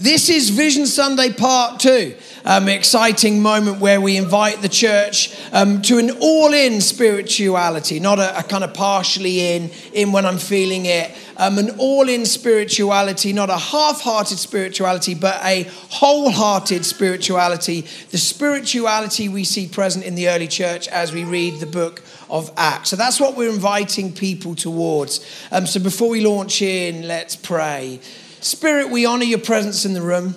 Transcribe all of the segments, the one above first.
This is Vision Sunday Part 2, exciting moment where we invite the church to an all-in spirituality, not a kind of partially in when I'm feeling it, an all-in spirituality, not a half-hearted spirituality, but a whole-hearted spirituality, the spirituality we see present in the early church as we read the book of Acts. So that's what we're inviting people towards. So before we launch in, let's pray. Spirit, we honor your presence in the room.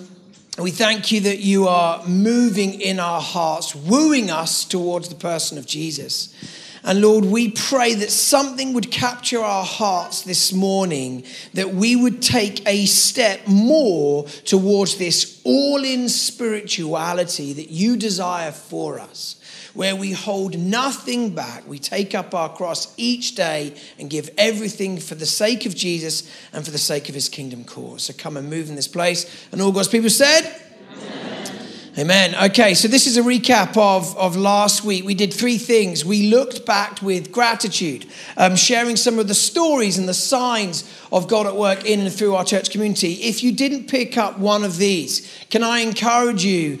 We thank you that you are moving in our hearts, wooing us towards the person of Jesus. And Lord, we pray that something would capture our hearts this morning, that we would take a step more towards this all-in spirituality that you desire for us, where we hold nothing back. We take up our cross each day and give everything for the sake of Jesus and for the sake of his kingdom cause. So come and move in this place. And all God's people said, Amen. Okay, so this is a recap of last week. We did three things. We looked back with gratitude, sharing some of the stories and the signs of God at work in and through our church community. If you didn't pick up one of these, can I encourage you,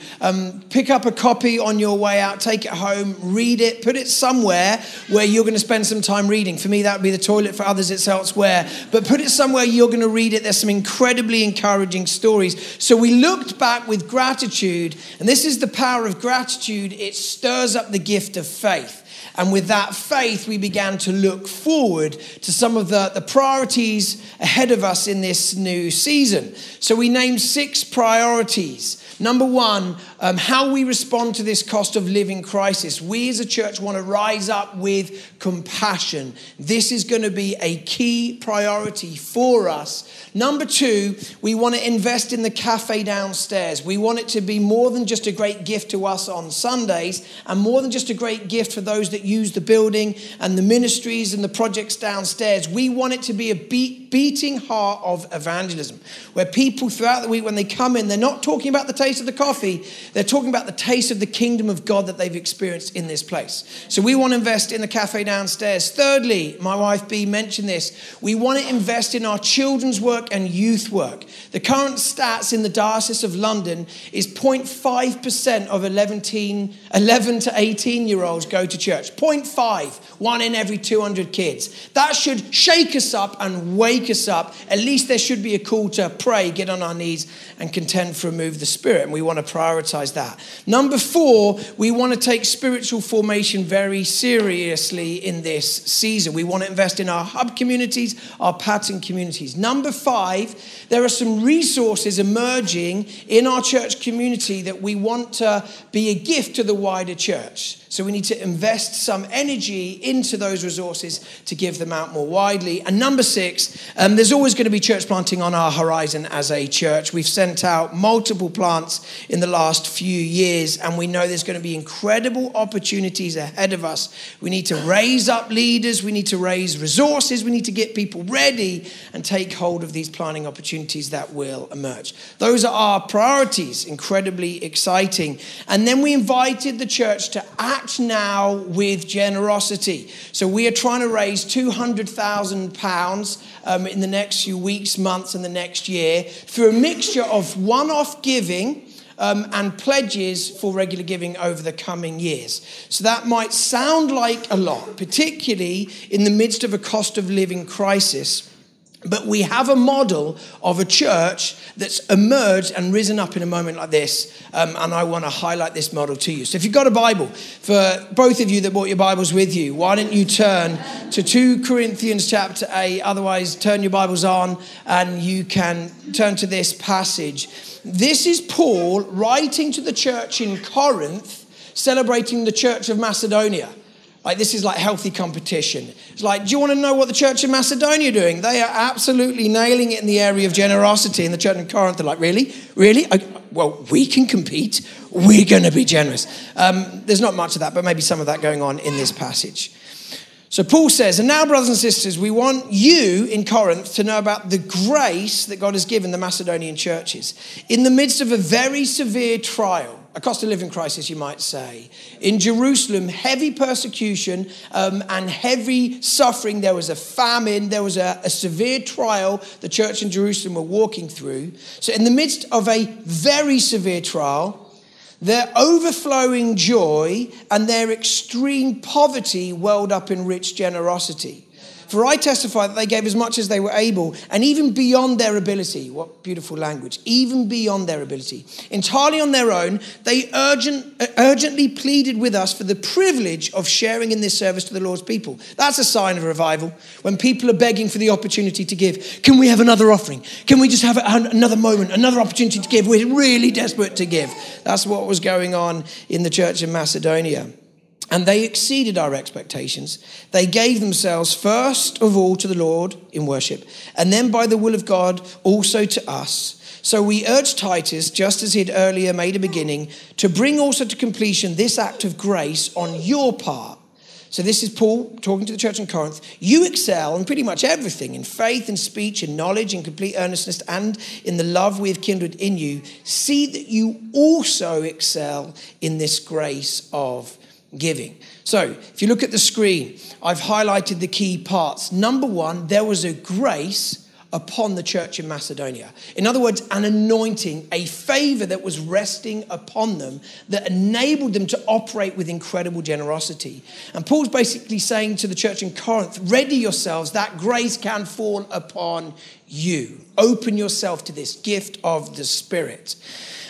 pick up a copy on your way out, take it home, read it, put it somewhere where you're going to spend some time reading. For me, that would be the toilet. For others, it's elsewhere. But put it somewhere you're going to read it. There's some incredibly encouraging stories. So we looked back with gratitude. And this is the power of gratitude. It stirs up the gift of faith. And with that faith, we began to look forward to some of the priorities ahead of us in this new season. So we named six priorities. Number one, how we respond to this cost of living crisis. We as a church want to rise up with compassion. This is going to be a key priority for us. Number two, we want to invest in the cafe downstairs. We want it to be more than just a great gift to us on Sundays and more than just a great gift for those that use the building and the ministries and the projects downstairs. We want it to be a beating heart of evangelism, where people throughout the week when they come in, they're not talking about the taste of the coffee, they're talking about the taste of the kingdom of God that they've experienced in this place. So we want to invest in the cafe downstairs. Thirdly, my wife Bea mentioned this, we want to invest in our children's work and youth work. The current stats in the Diocese of London is 0.5% of 11 to 18 year olds go to church. 0.5, one in every 200 kids. That should shake us up and wake us up. At least there should be a call to pray, get on our knees and contend for a move of the Spirit. And we want to prioritize that. Number four, we want to take spiritual formation very seriously in this season. We want to invest in our hub communities, our pattern communities. Number five, there are some resources emerging in our church community that we want to be a gift to the wider church. So we need to invest some energy into those resources to give them out more widely. And number six, there's always going to be church planting on our horizon as a church. We've sent out multiple plants in the last few years, and we know there's going to be incredible opportunities ahead of us. We need to raise up leaders. We need to raise resources. We need to get people ready and take hold of these planting opportunities that will emerge. Those are our priorities, incredibly exciting. And then we invited the church to act now with generosity. So we are trying to raise £200,000 in the next few weeks, months, and the next year through a mixture of one-off giving and pledges for regular giving over the coming years. So that might sound like a lot, particularly in the midst of a cost of living crisis. But we have a model of a church that's emerged and risen up in a moment like this, and I want to highlight this model to you. So if you've got a Bible, for both of you that brought your Bibles with you, why don't you turn to 2 Corinthians chapter 8, otherwise turn your Bibles on and you can turn to this passage. This is Paul writing to the church in Corinth, celebrating the church of Macedonia. Like, this is like healthy competition. It's like, do you want to know what the church in Macedonia are doing? They are absolutely nailing it in the area of generosity. And the church in Corinth are like, really? Really? Well, we can compete. We're going to be generous. There's not much of that, but maybe some of that going on in this passage. So Paul says, and now, brothers and sisters, we want you in Corinth to know about the grace that God has given the Macedonian churches. In the midst of a very severe trial, A cost of living crisis, you might say. In Jerusalem, heavy persecution and heavy suffering. There was a famine. There was a severe trial the church in Jerusalem were walking through. So in the midst of a very severe trial, their overflowing joy and their extreme poverty welled up in rich generosity. For I testify that they gave as much as they were able, and even beyond their ability. What beautiful language. Even beyond their ability. Entirely on their own, they urgently pleaded with us for the privilege of sharing in this service to the Lord's people. That's a sign of revival. When people are begging for the opportunity to give. Can we have another offering? Can we just have another moment, another opportunity to give? We're really desperate to give. That's what was going on in the church in Macedonia. And they exceeded our expectations. They gave themselves first of all to the Lord in worship, and then by the will of God also to us. So we urge Titus, just as he had earlier made a beginning, to bring also to completion this act of grace on your part. So this is Paul talking to the church in Corinth. You excel in pretty much everything, in faith, in speech, in knowledge, in complete earnestness, and in the love we have kindled in you. See that you also excel in this grace of giving. So, if you look at the screen, I've highlighted the key parts. Number one, there was a grace upon the church in Macedonia. In other words, an anointing, a favor that was resting upon them that enabled them to operate with incredible generosity. And Paul's basically saying to the church in Corinth, ready yourselves, that grace can fall upon you. Open yourself to this gift of the Spirit.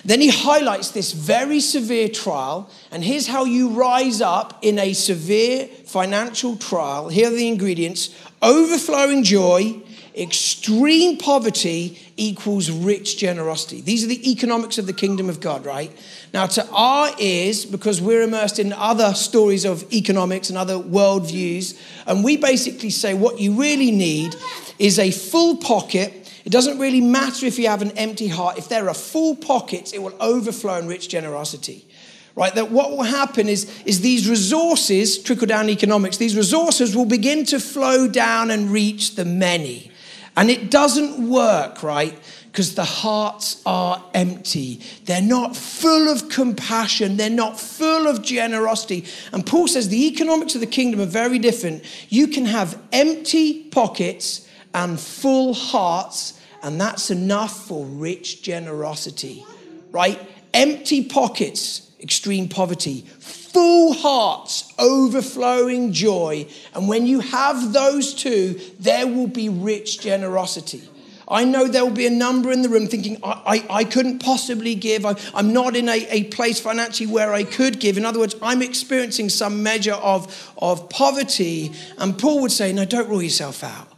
Then he highlights this very severe trial, and here's how you rise up in a severe financial trial. Here are the ingredients. Overflowing joy, extreme poverty equals rich generosity. These are the economics of the kingdom of God, right? Now, to our ears, because we're immersed in other stories of economics and other worldviews, and we basically say what you really need is a full pocket. It doesn't really matter if you have an empty heart. If there are full pockets, it will overflow in rich generosity, right? That what will happen is these resources, trickle-down economics, these resources will begin to flow down and reach the many. And it doesn't work, right? Because the hearts are empty. They're not full of compassion. They're not full of generosity. And Paul says the economics of the kingdom are very different. You can have empty pockets and full hearts, and that's enough for rich generosity, right? Empty pockets, extreme poverty. Full hearts, overflowing joy. And when you have those two, there will be rich generosity. I know there will be a number in the room thinking, I couldn't possibly give. I'm not in a place financially where I could give. In other words, I'm experiencing some measure of poverty. And Paul would say, no, don't rule yourself out.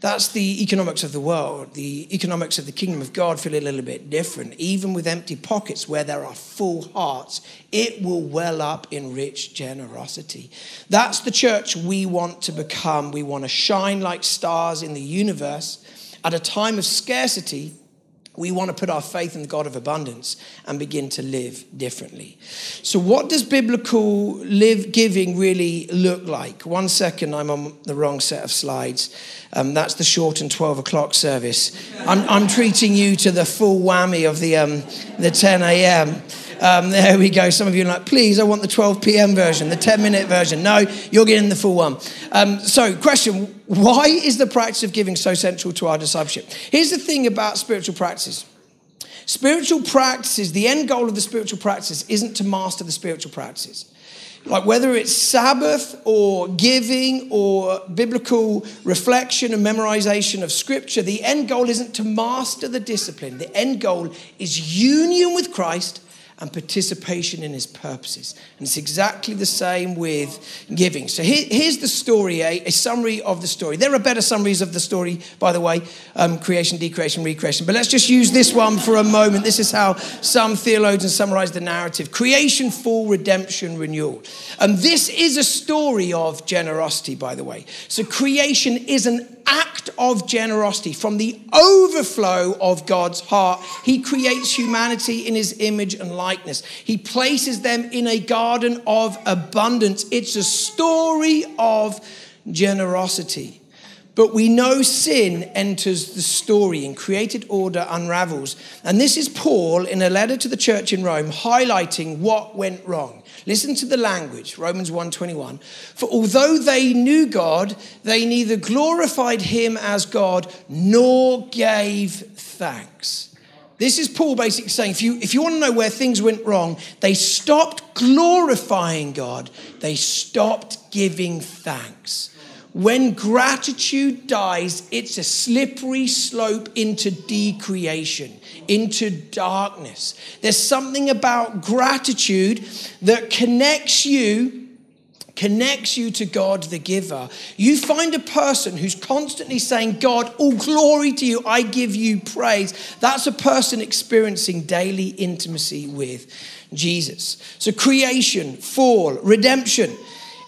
That's the economics of the world. The economics of the kingdom of God feel a little bit different. Even with empty pockets where there are full hearts, it will well up in rich generosity. That's the church we want to become. We want to shine like stars in the universe. At a time of scarcity, we want to put our faith in the God of abundance and begin to live differently. So what does biblical giving really look like? 1 second, I'm on the wrong set of slides. That's the shortened 12 o'clock service. I'm treating you to the full whammy of the 10 a.m. There we go. Some of you are like, please, I want the 12 p.m. version, the 10-minute version. No, you're getting the full one. So question, why is the practice of giving so central to our discipleship? Here's the thing about spiritual practices. Spiritual practices, the end goal of the spiritual practices isn't to master the spiritual practices. Like whether it's Sabbath or giving or biblical reflection and memorization of scripture, the end goal isn't to master the discipline. The end goal is union with Christ and participation in his purposes. And it's exactly the same with giving. So here's the story, a summary of the story. There are better summaries of the story, by the way, creation, decreation, recreation. But let's just use this one for a moment. This is how some theologians summarize the narrative. Creation, fall, redemption, renewal. And this is a story of generosity, by the way. So creation is an act of generosity. From the overflow of God's heart, he creates humanity in his image and likeness. He places them in a garden of abundance. It's a story of generosity. But we know sin enters the story and created order unravels. And this is Paul in a letter to the church in Rome highlighting what went wrong. Listen to the language, Romans 1:21. For although they knew God, they neither glorified him as God nor gave thanks. This is Paul basically saying, if you want to know where things went wrong, they stopped glorifying God. They stopped giving thanks. When gratitude dies, it's a slippery slope into decreation, into darkness. There's something about gratitude that connects you to God the giver. You find a person who's constantly saying, God, all glory to you, I give you praise. That's a person experiencing daily intimacy with Jesus. So creation, fall, redemption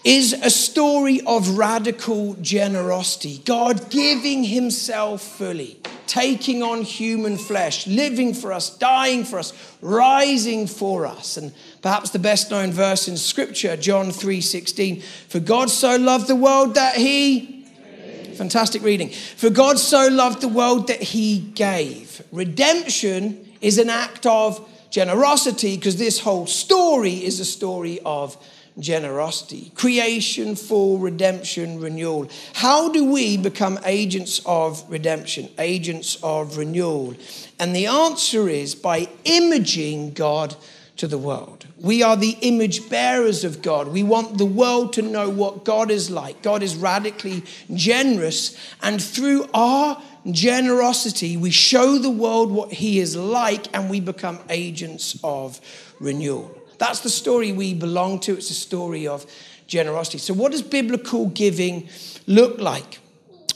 is a story of radical generosity. God giving himself fully, taking on human flesh, living for us, dying for us, rising for us. And perhaps the best known verse in scripture, John 3:16, for God so loved the world that he, fantastic reading. For God so loved the world that he gave. Redemption is an act of generosity because this whole story is a story of generosity. Creation, fall, redemption, renewal. How do we become agents of redemption, agents of renewal? And the answer is by imaging God to the world. We are the image bearers of God. We want the world to know what God is like. God is radically generous, and through our generosity, we show the world what he is like, and we become agents of renewal. That's the story we belong to. It's a story of generosity. So what does biblical giving look like?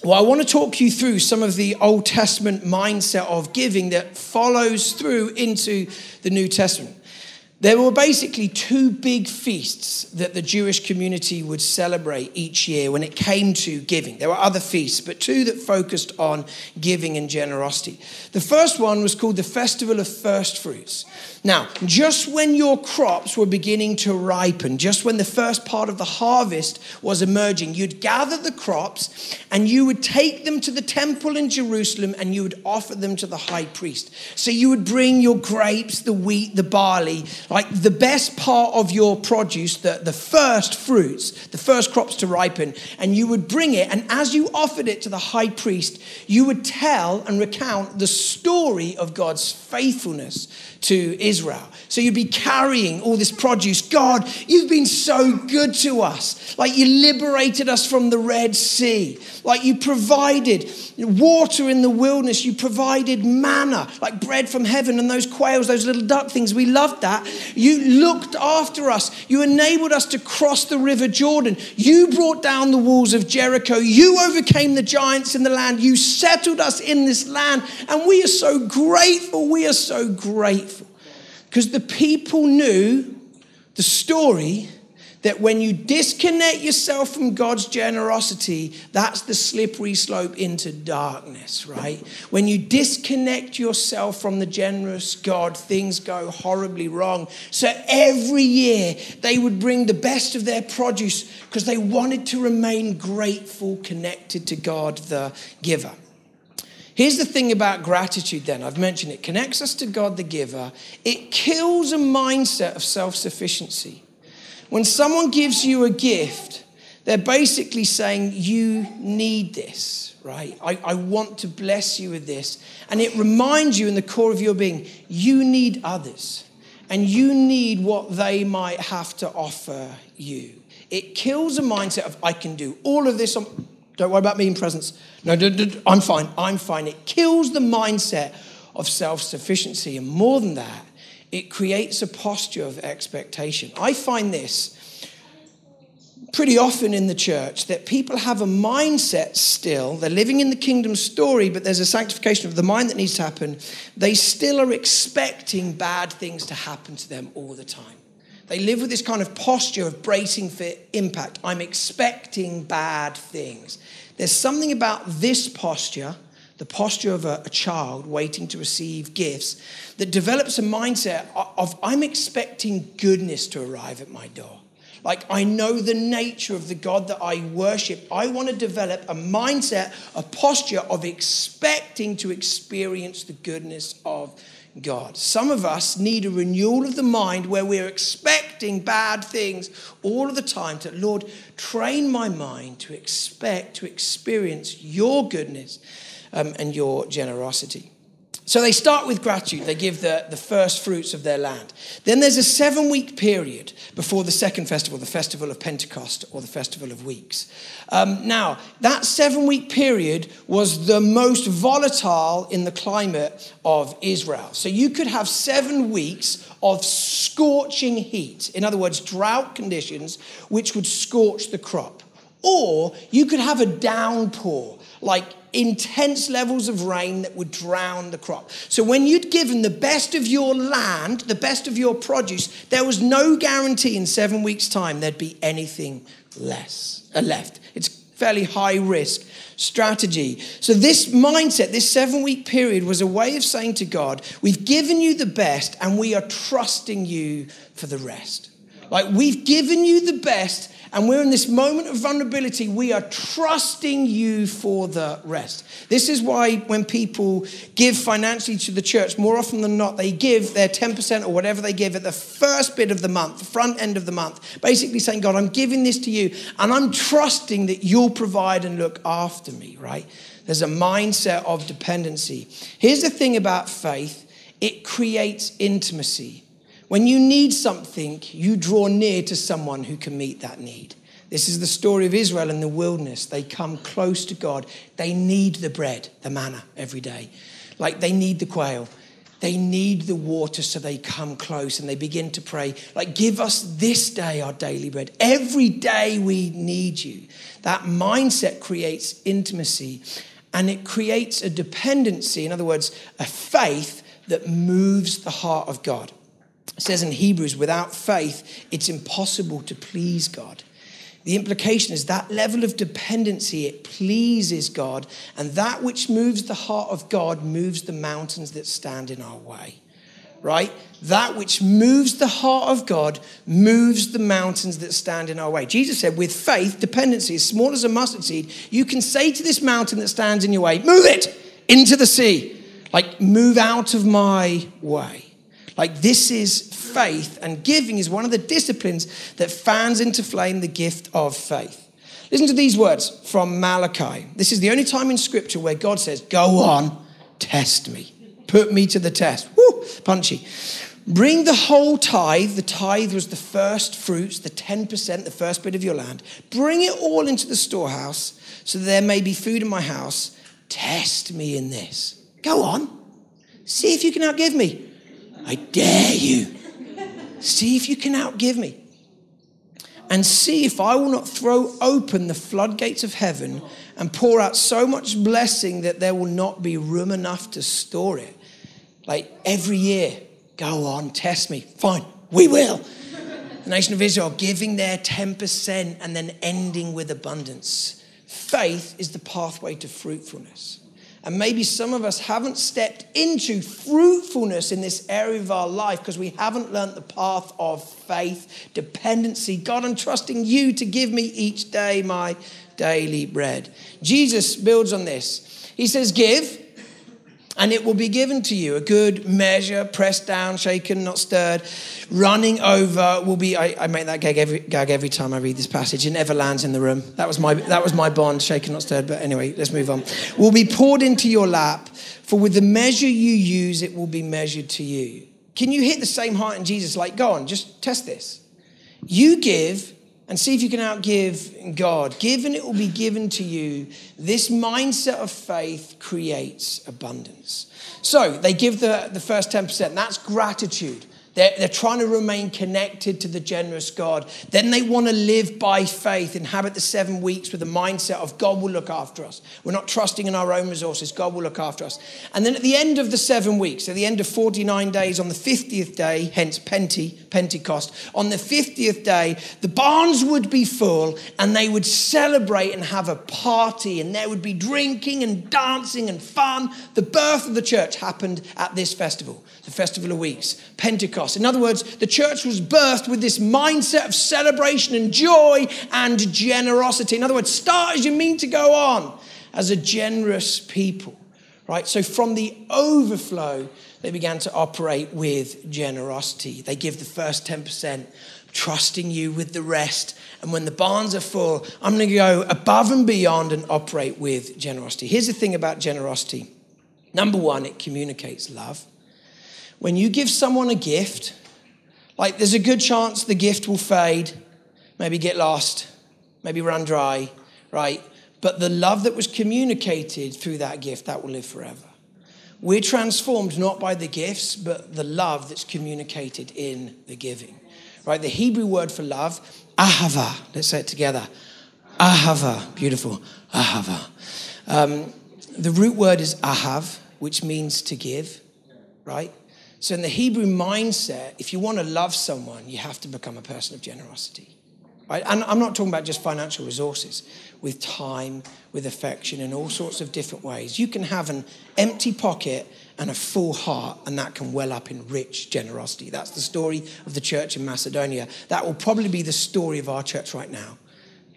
Well, I want to talk you through some of the Old Testament mindset of giving that follows through into the New Testament. There were basically two big feasts that the Jewish community would celebrate each year when it came to giving. There were other feasts, but two that focused on giving and generosity. The first one was called the Festival of First Fruits. Now, just when your crops were beginning to ripen, just when the first part of the harvest was emerging, you'd gather the crops and you would take them to the temple in Jerusalem and you would offer them to the high priest. So you would bring your grapes, the wheat, the barley, like the best part of your produce, the first fruits, the first crops to ripen, and you would bring it, and as you offered it to the high priest, you would tell and recount the story of God's faithfulness to Israel. So you'd be carrying all this produce. God, you've been so good to us. Like you liberated us from the Red Sea. Like you provided water in the wilderness. You provided manna, like bread from heaven, and those quails, those little duck things. We loved that. You looked after us. You enabled us to cross the River Jordan. You brought down the walls of Jericho. You overcame the giants in the land. You settled us in this land. And we are so grateful. We are so grateful. Because the people knew the story that when you disconnect yourself from God's generosity, that's the slippery slope into darkness, right? When you disconnect yourself from the generous God, things go horribly wrong. So every year they would bring the best of their produce because they wanted to remain grateful, connected to God, the giver. Here's the thing about gratitude then. I've mentioned it connects us to God the giver. It kills a mindset of self-sufficiency. When someone gives you a gift, they're basically saying, you need this, right? I want to bless you with this. And it reminds you in the core of your being, you need others. And you need what they might have to offer you. It kills a mindset of, I can do all of this. Don't worry about me in presence. No, I'm fine. I'm fine. It kills the mindset of self-sufficiency. And more than that, it creates a posture of expectation. I find this pretty often in the church, that people have a mindset still. They're living in the kingdom story, but there's a sanctification of the mind that needs to happen. They still are expecting bad things to happen to them all the time. They live with this kind of posture of bracing for impact. I'm expecting bad things. There's something about this posture, the posture of a child waiting to receive gifts, that develops a mindset of I'm expecting goodness to arrive at my door. Like, I know the nature of the God that I worship. I want to develop a mindset, a posture of expecting to experience the goodness of God. Some of us need a renewal of the mind where we're expecting bad things all of the time. To, Lord, train my mind to expect, to experience your goodness and your generosity. So they start with gratitude. They give the first fruits of their land. Then there's a 7-week period before the second festival, the Festival of Pentecost or the Festival of Weeks. Now, that 7-week period was the most volatile in the climate of Israel. So you could have 7 weeks of scorching heat. In other words, drought conditions, which would scorch the crop. Or you could have a downpour, like intense levels of rain that would drown the crop. So when you'd given the best of your land, the best of your produce, there was no guarantee in 7 weeks' time there'd be anything left. It's fairly high-risk strategy. So this mindset, this 7-week period, was a way of saying to God, we've given you the best and we are trusting you for the rest. Like, we've given you the best and we're in this moment of vulnerability. We are trusting you for the rest. This is why when people give financially to the church, more often than not, they give their 10% or whatever they give at the first bit of the month, the front end of the month, basically saying, God, I'm giving this to you and I'm trusting that you'll provide and look after me, right? There's a mindset of dependency. Here's the thing about faith. It creates intimacy. When you need something, you draw near to someone who can meet that need. This is the story of Israel in the wilderness. They come close to God. They need the bread, the manna every day. Like, they need the quail. They need the water, so they come close and they begin to pray. Like, give us this day our daily bread. Every day we need you. That mindset creates intimacy and it creates a dependency. In other words, a faith that moves the heart of God. It says in Hebrews, without faith, it's impossible to please God. The implication is that level of dependency, it pleases God, and that which moves the heart of God moves the mountains that stand in our way, right? That which moves the heart of God moves the mountains that stand in our way. Jesus said, with faith, dependency as small as a mustard seed, you can say to this mountain that stands in your way, move it into the sea, like, move out of my way. Like, this is faith, and giving is one of the disciplines that fans into flame the gift of faith. Listen to these words from Malachi. This is the only time in Scripture where God says, go on, test me. Put me to the test. Woo, punchy. Bring the whole tithe. The tithe was the first fruits, the 10%, the first bit of your land. Bring it all into the storehouse so that there may be food in my house. Test me in this. Go on. See if you can outgive me. I dare you. See if you can outgive me. And see if I will not throw open the floodgates of heaven and pour out so much blessing that there will not be room enough to store it. Like, every year, go on, test me. Fine, we will. The nation of Israel giving their 10% and then ending with abundance. Faith is the pathway to fruitfulness. And maybe some of us haven't stepped into fruitfulness in this area of our life because we haven't learnt the path of faith, dependency. God, I'm trusting you to give me each day my daily bread. Jesus builds on this. He says, give, and it will be given to you. A good measure, pressed down, shaken, not stirred, running over will be... I make that gag every time I read this passage. It never lands in the room. That was my bond, shaken, not stirred. But anyway, let's move on. Will be poured into your lap, for with the measure you use, it will be measured to you. Can you hit the same heart in Jesus? Like, go on, just test this. You give... and see if you can outgive God. Give and it will be given to you. This mindset of faith creates abundance. So they give the first 10%. That's gratitude. They're trying to remain connected to the generous God. Then they want to live by faith, inhabit the 7 weeks with a mindset of God will look after us. We're not trusting in our own resources. God will look after us. And then at the end of the 7 weeks, at the end of 49 days, on the 50th day, hence Pentecost, on the 50th day, the barns would be full and they would celebrate and have a party, and there would be drinking and dancing and fun. The birth of the church happened at this festival, the Festival of Weeks, Pentecost. Pentecost. In other words, the church was birthed with this mindset of celebration and joy and generosity. In other words, start as you mean to go on, as a generous people, right? So from the overflow, they began to operate with generosity. They give the first 10%, trusting you with the rest. And when the barns are full, I'm going to go above and beyond and operate with generosity. Here's the thing about generosity. Number one, it communicates love. When you give someone a gift, like there's a good chance the gift will fade, maybe get lost, maybe run dry, right? But the love that was communicated through that gift, that will live forever. We're transformed not by the gifts, but the love that's communicated in the giving, right? The Hebrew word for love, ahava. Let's say it together. Ahava. Beautiful. Ahava. The root word is ahav, which means to give, right? So in the Hebrew mindset, if you want to love someone, you have to become a person of generosity. Right? And I'm not talking about just financial resources, with time, with affection, in all sorts of different ways. You can have an empty pocket and a full heart, and that can well up in rich generosity. That's the story of the church in Macedonia. That will probably be the story of our church right now.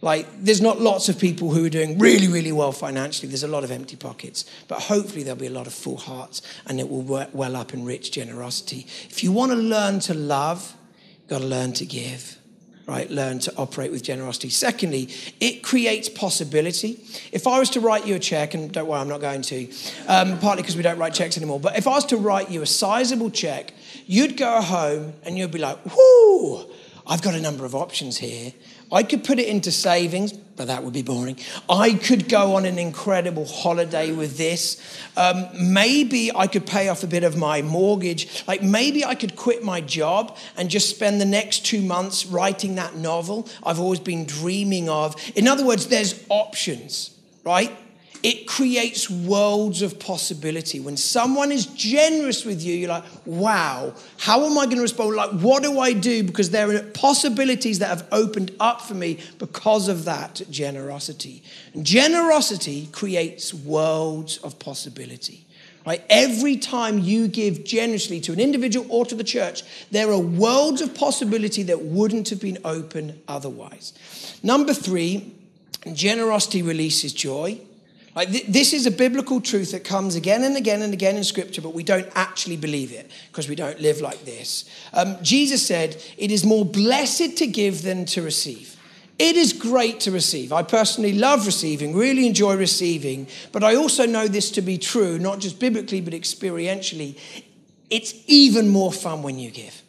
Like, there's not lots of people who are doing really, really well financially. There's a lot of empty pockets. But hopefully there'll be a lot of full hearts, and it will work well up in rich generosity. If you want to learn to love, you've got to learn to give. Right, learn to operate with generosity. Secondly, it creates possibility. If I was to write you a check, and don't worry, I'm not going to, partly because we don't write checks anymore, but if I was to write you a sizable check, you'd go home and you'd be like, whoo, I've got a number of options here. I could put it into savings, but that would be boring. I could go on an incredible holiday with this. Maybe I could pay off a bit of my mortgage. Like maybe I could quit my job and just spend the next 2 months writing that novel I've always been dreaming of. In other words, there's options, right? It creates worlds of possibility. When someone is generous with you, you're like, wow, how am I going to respond? Like, what do I do? Because there are possibilities that have opened up for me because of that generosity. And generosity creates worlds of possibility. Right? Every time you give generously to an individual or to the church, there are worlds of possibility that wouldn't have been open otherwise. Number three, generosity releases joy. Like this is a biblical truth that comes again and again and again in Scripture, but we don't actually believe it because we don't live like this. Jesus said, it is more blessed to give than to receive. It is great to receive. I personally love receiving, really enjoy receiving, but I also know this to be true, not just biblically, but experientially. It's even more fun when you give.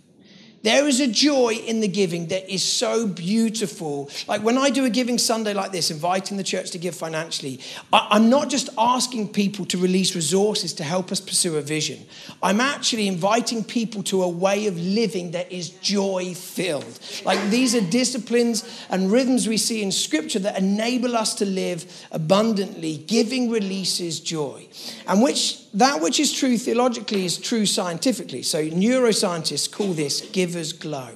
There is a joy in the giving that is so beautiful. Like when I do a Giving Sunday like this, inviting the church to give financially, I'm not just asking people to release resources to help us pursue a vision. I'm actually inviting people to a way of living that is joy-filled. Like these are disciplines and rhythms we see in Scripture that enable us to live abundantly. Giving releases joy. And that which is true theologically is true scientifically. So neuroscientists call this giver's glow,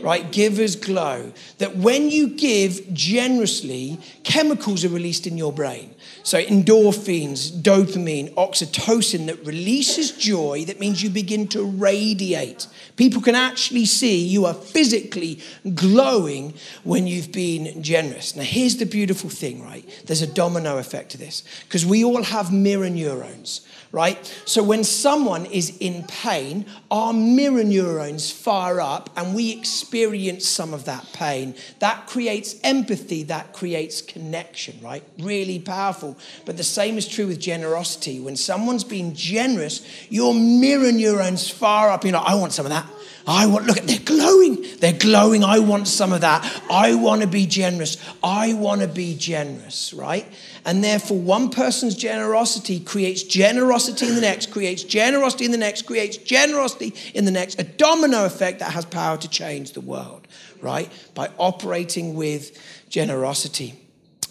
right? Giver's glow. That when you give generously, chemicals are released in your brain. So endorphins, dopamine, oxytocin that releases joy. That means you begin to radiate. People can actually see you are physically glowing when you've been generous. Now, here's the beautiful thing, right? There's a domino effect to this because we all have mirror neurons, right? So when someone is in pain, our mirror neurons fire up and we experience some of that pain. That creates empathy. That creates connection, right? Really powerful. But the same is true with generosity. When someone's been generous, your mirror neurons fire up. You know, I want some of that. Look, they're glowing. They're glowing. I want some of that. I want to be generous. I want to be generous, right? And therefore, one person's generosity creates generosity in the next, creates generosity in the next, creates generosity in the next, a domino effect that has power to change the world, right? By operating with generosity.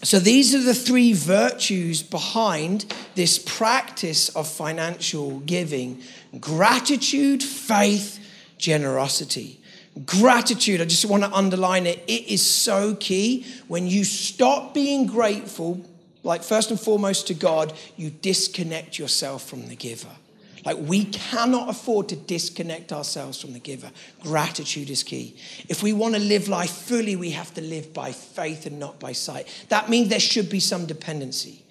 So these are the three virtues behind this practice of financial giving: gratitude, faith, generosity. Gratitude, I just want to underline it. It is so key. When you stop being grateful, like first and foremost to God, you disconnect yourself from the giver. Like, we cannot afford to disconnect ourselves from the giver. Gratitude is key. If we want to live life fully, we have to live by faith and not by sight. That means there should be some dependency.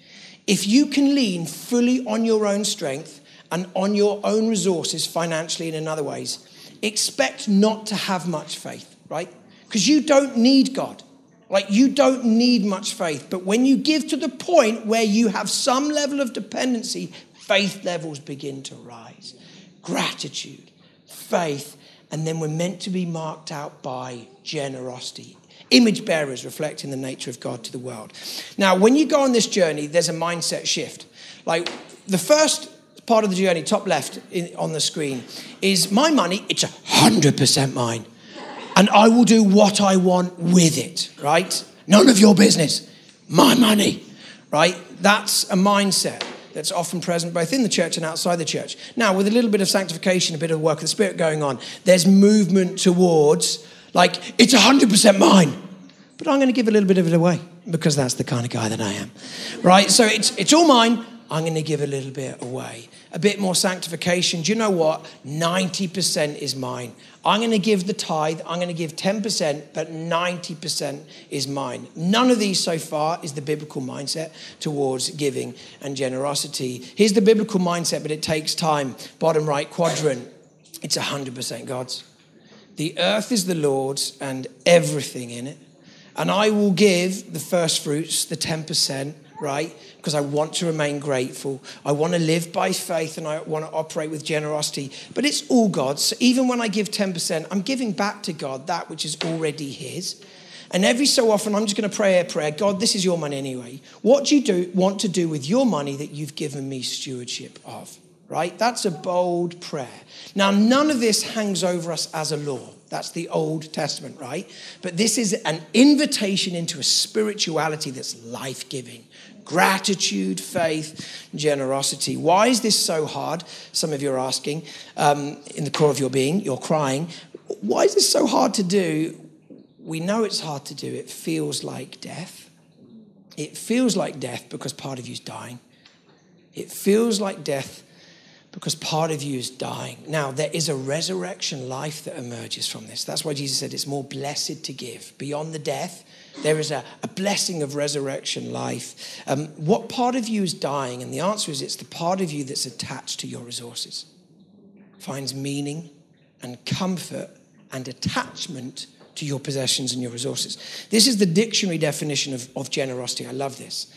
If you can lean fully on your own strength and on your own resources financially and in other ways, expect not to have much faith, right? Because you don't need God. Like, you don't need much faith. But when you give to the point where you have some level of dependency, faith levels begin to rise. Gratitude, faith, and then we're meant to be marked out by generosity. Image bearers reflecting the nature of God to the world. Now, when you go on this journey, there's a mindset shift. Like, the first part of the journey, top left on the screen, is my money, it's 100% mine. And I will do what I want with it, right? None of your business, my money, right? That's a mindset that's often present both in the church and outside the church. Now, with a little bit of sanctification, a bit of work of the Spirit going on, there's movement towards, like, it's 100% mine, but I'm going to give a little bit of it away because that's the kind of guy that I am, right? So it's all mine. I'm going to give a little bit away. A bit more sanctification. Do you know what? 90% is mine. I'm going to give the tithe. I'm going to give 10%, but 90% is mine. None of these so far is the biblical mindset towards giving and generosity. Here's the biblical mindset, but it takes time. Bottom right quadrant. It's 100% God's. The earth is the Lord's and everything in it. And I will give the first fruits, the 10%, right? Because I want to remain grateful. I want to live by faith and I want to operate with generosity. But it's all God's. So even when I give 10%, I'm giving back to God that which is already his. And every so often, I'm just going to pray a prayer. God, this is your money anyway. What do you want to do with your money that you've given me stewardship of? Right? That's a bold prayer. Now, none of this hangs over us as a law. That's the Old Testament, right? But this is an invitation into a spirituality that's life-giving. Gratitude, faith, generosity. Why is this so hard? Some of you are asking. In the core of your being, you're crying. Why is this so hard to do? We know it's hard to do. It feels like death. It feels like death because part of you is dying. It feels like death because part of you is dying. Now, there is a resurrection life that emerges from this. That's why Jesus said it's more blessed to give. Beyond the death, there is a blessing of resurrection life. What part of you is dying? And the answer is it's the part of you that's attached to your resources. Finds meaning and comfort and attachment to your possessions and your resources. This is the dictionary definition of generosity. I love this.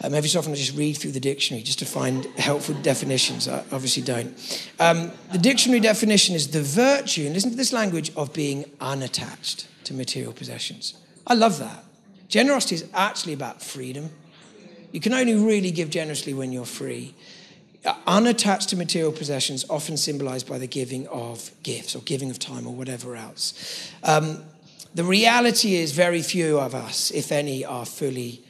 Every so often I just read through the dictionary just to find helpful definitions. I obviously don't. The dictionary definition is the virtue, and listen to this language, of being unattached to material possessions. I love that. Generosity is actually about freedom. You can only really give generously when you're free. Unattached to material possessions, often symbolized by the giving of gifts or giving of time or whatever else. The reality is very few of us, if any, are fully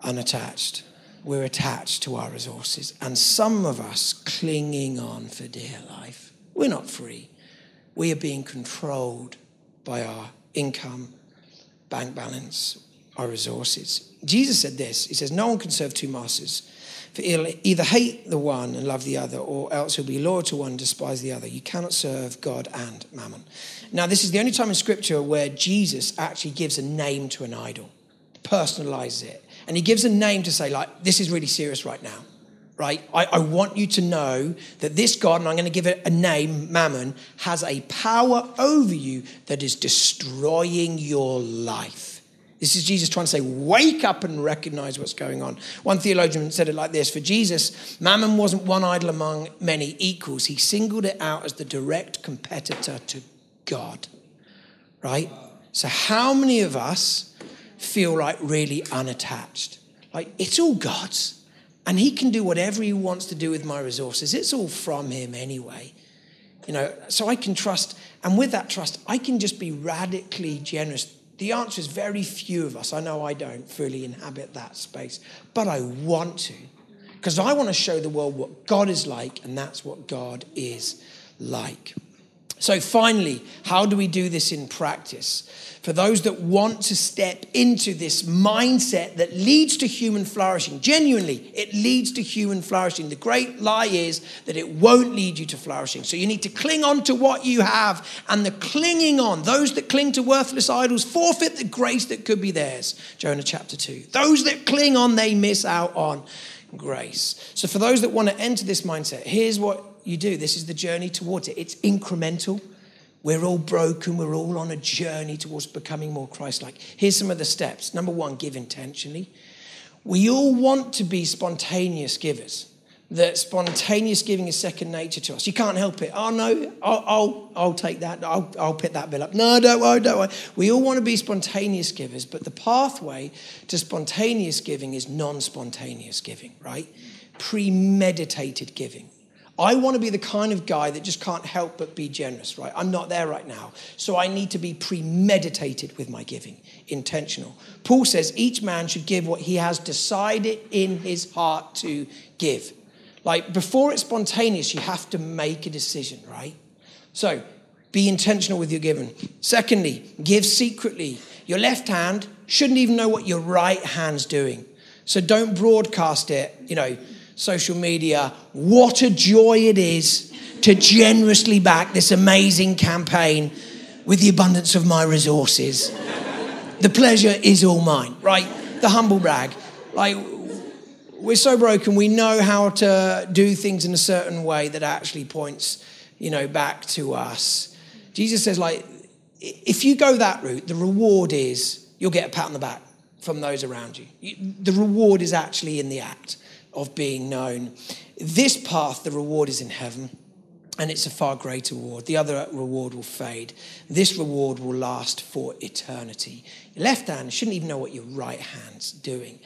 unattached. We're attached to our resources, and some of us clinging on for dear life. We're not free. We are being controlled by our income, bank balance, our resources. Jesus said this. He says, no one can serve two masters, for he'll either hate the one and love the other, or else he'll be loyal to one and despise the other. You cannot serve God and mammon. Now, this is the only time in Scripture where Jesus actually gives a name to an idol, personalizes it. And he gives a name to say, like, this is really serious right now, right? I want you to know that this God, and I'm going to give it a name, Mammon, has a power over you that is destroying your life. This is Jesus trying to say, wake up and recognize what's going on. One theologian said it like this. For Jesus, Mammon wasn't one idol among many equals. He singled it out as the direct competitor to God, right? So how many of us feel like really unattached? Like, it's all God's, and he can do whatever he wants to do with my resources. It's all from him anyway. You know, so I can trust, and with that trust, I can just be radically generous. The answer is very few of us, I know I don't fully inhabit that space, but I want to, because I want to show the world what God is like, and that's what God is like. So finally, how do we do this in practice? For those that want to step into this mindset that leads to human flourishing, genuinely, it leads to human flourishing. The great lie is that it won't lead you to flourishing. So you need to cling on to what you have, and the clinging on, those that cling to worthless idols forfeit the grace that could be theirs. Jonah chapter 2. Those that cling on, they miss out on grace. So for those that want to enter this mindset, here's what you do. This is the journey towards it. It's incremental. We're all broken. We're all on a journey towards becoming more Christ-like. Here's some of the steps. Number one, give intentionally. We all want to be spontaneous givers. That spontaneous giving is second nature to us. You can't help it. Oh, no, I'll take that. I'll pick that bill up. No, don't worry, don't worry. We all want to be spontaneous givers, but the pathway to spontaneous giving is non-spontaneous giving, right? Premeditated giving. I want to be the kind of guy that just can't help but be generous, right? I'm not there right now. So I need to be premeditated with my giving, intentional. Paul says each man should give what he has decided in his heart to give. Like before it's spontaneous, you have to make a decision, right? So be intentional with your giving. Secondly, give secretly. Your left hand shouldn't even know what your right hand's doing. So don't broadcast it, you know, social media, what a joy it is to generously back this amazing campaign with the abundance of my resources. The pleasure is all mine, right? The humble brag. Like, we're so broken, we know how to do things in a certain way that actually points, you know, back to us. Jesus says, like, if you go that route, the reward is you'll get a pat on the back from those around you. The reward is actually in the act of being known. This path, the reward is in heaven, and it's a far greater reward. The other reward will fade. This reward will last for eternity. Your left hand shouldn't even know what your right hand's doing.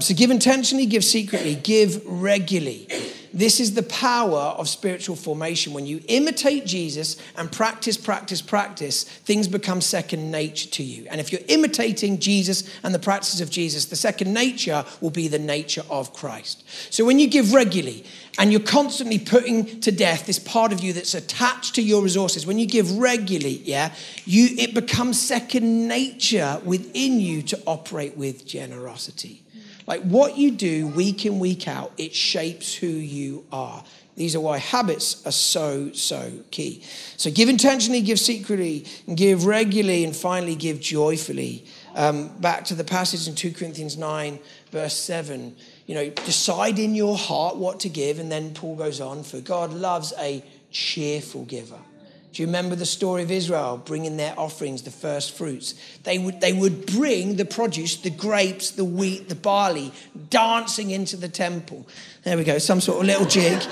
So give intentionally, give secretly, give regularly. This is the power of spiritual formation. When you imitate Jesus and practice, things become second nature to you. And if you're imitating Jesus and the practices of Jesus, the second nature will be the nature of Christ. So when you give regularly and you're constantly putting to death this part of you that's attached to your resources, when you give regularly, it becomes second nature within you to operate with generosity. Like what you do week in, week out, it shapes who you are. These are why habits are so key. So give intentionally, give secretly, and give regularly, and finally give joyfully. Back to the passage in 2 Corinthians 9, verse 7. You know, decide in your heart what to give, and then Paul goes on, for God loves a cheerful giver. Do you remember the story of Israel bringing their offerings, the first fruits? They would bring the produce, the grapes, the wheat, the barley, dancing into the temple. There we go, some sort of little jig,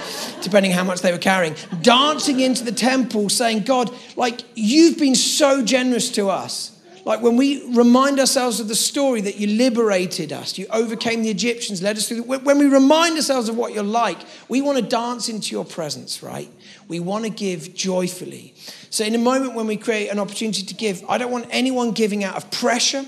depending how much they were carrying. Dancing into the temple, saying, God, like, you've been so generous to us. Like when we remind ourselves of the story that you liberated us, you overcame the Egyptians, led us through. When we remind ourselves of what you're like, we want to dance into your presence, right? We want to give joyfully. So in a moment when we create an opportunity to give, I don't want anyone giving out of pressure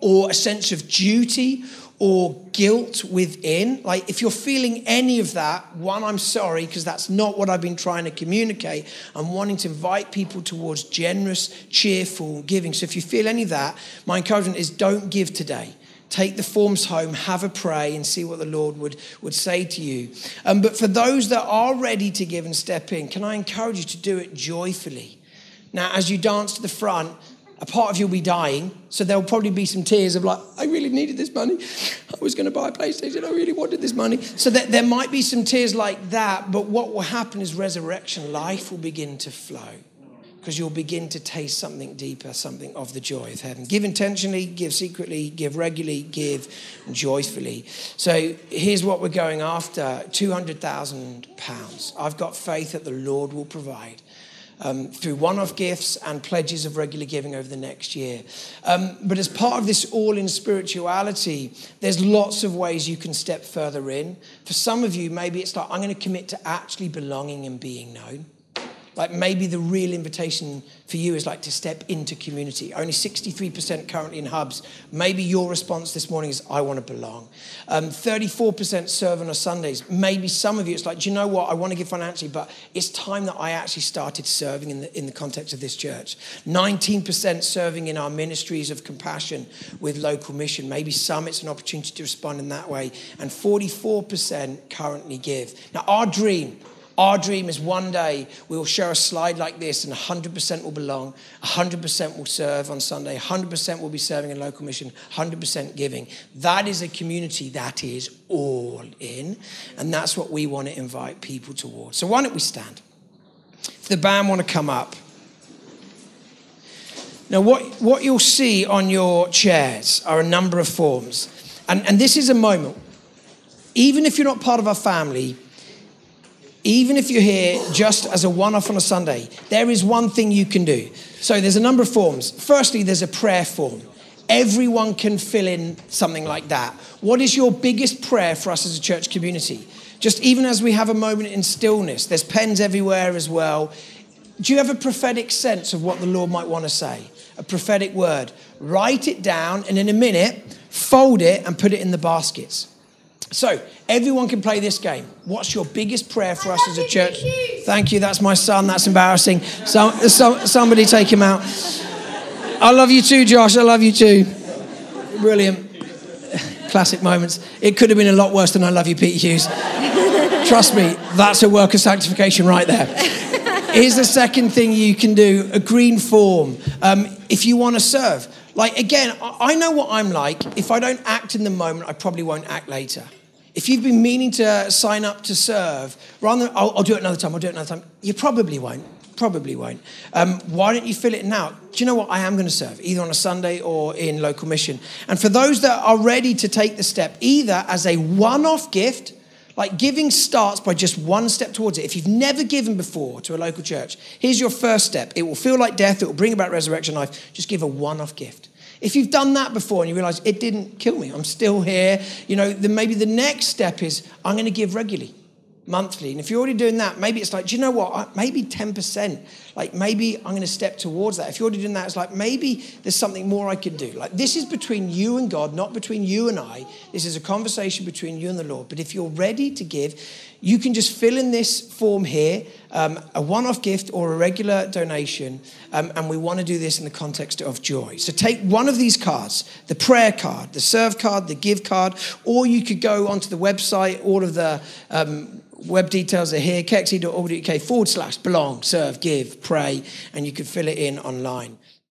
or a sense of duty or guilt within. Like if you're feeling any of that, one, I'm sorry, because that's not what I've been trying to communicate. I'm wanting to invite people towards generous, cheerful giving. So if you feel any of that, my encouragement is don't give today. Take the forms home, have a pray, and see what the Lord would say to you. But for those that are ready to give and step in, can I encourage you to do it joyfully? Now, as you dance to the front, a part of you will be dying, so there'll probably be some tears of like, I really needed this money. I was going to buy a PlayStation. I really wanted this money. So there might be some tears like that, but what will happen is resurrection life will begin to flow because you'll begin to taste something deeper, something of the joy of heaven. Give intentionally, give secretly, give regularly, give joyfully. So here's what we're going after, £200,000. I've got faith that the Lord will provide. Through one-off gifts and pledges of regular giving over the next year. But as part of this all-in spirituality, there's lots of ways you can step further in. For some of you, maybe it's like, I'm going to commit to actually belonging and being known. Like maybe the real invitation for you is like to step into community. Only 63% currently in hubs. Maybe your response this morning is, I want to belong. 34% serve on Sundays. Maybe some of you, it's like, do you know what? I want to give financially, but it's time that I actually started serving in the context of this church. 19% serving in our ministries of compassion with local mission. Maybe some, it's an opportunity to respond in that way. And 44% currently give. Now, our dream is one day we will share a slide like this and 100% will belong, 100% will serve on Sunday, 100% will be serving in local mission, 100% giving. That is a community that is all in, and that's what we want to invite people towards. So why don't we stand? If the band want to come up. Now what you'll see on your chairs are a number of forms. And this is a moment, even if you're not part of our family, even if you're here just as a one-off on a Sunday, there is one thing you can do. So there's a number of forms. Firstly, there's a prayer form. Everyone can fill in something like that. What is your biggest prayer for us as a church community? Just even as we have a moment in stillness, there's pens everywhere as well. Do you have a prophetic sense of what the Lord might want to say? A prophetic word. Write it down and in a minute, fold it and put it in the baskets. So, everyone can play this game. What's your biggest prayer for us as a church? Thank you, that's my son, that's embarrassing. Somebody take him out. I love you too, Josh, I love you too. Brilliant. Classic moments. It could have been a lot worse than I love you, Pete Hughes. Trust me, that's a work of sanctification right there. Here's the second thing you can do, a green form. If you want to serve. Like, again, I know what I'm like. If I don't act in the moment, I probably won't act later. If you've been meaning to sign up to serve, rather than, I'll do it another time, I'll do it another time, you probably won't. Why don't you fill it now? Do you know what? I am going to serve, either on a Sunday or in local mission. And for those that are ready to take the step, either as a one-off gift, like giving starts by just one step towards it. If you've never given before to a local church, here's your first step. It will feel like death. It will bring about resurrection life. Just give a one-off gift. If you've done that before and you realize it didn't kill me, I'm still here, you know, then maybe the next step is I'm going to give regularly, monthly. And if you're already doing that, maybe it's like, do you know what? Maybe 10%. Like maybe I'm going to step towards that. If you're already doing that, it's like maybe there's something more I could do. Like this is between you and God, not between you and I. This is a conversation between you and the Lord. But if you're ready to give, you can just fill in this form here, a one-off gift or a regular donation. And we want to do this in the context of joy. So take one of these cards, the prayer card, the serve card, the give card, or you could go onto the website. All of the web details are here, kxc.org.uk /belong, serve, give, pray, and you can fill it in online.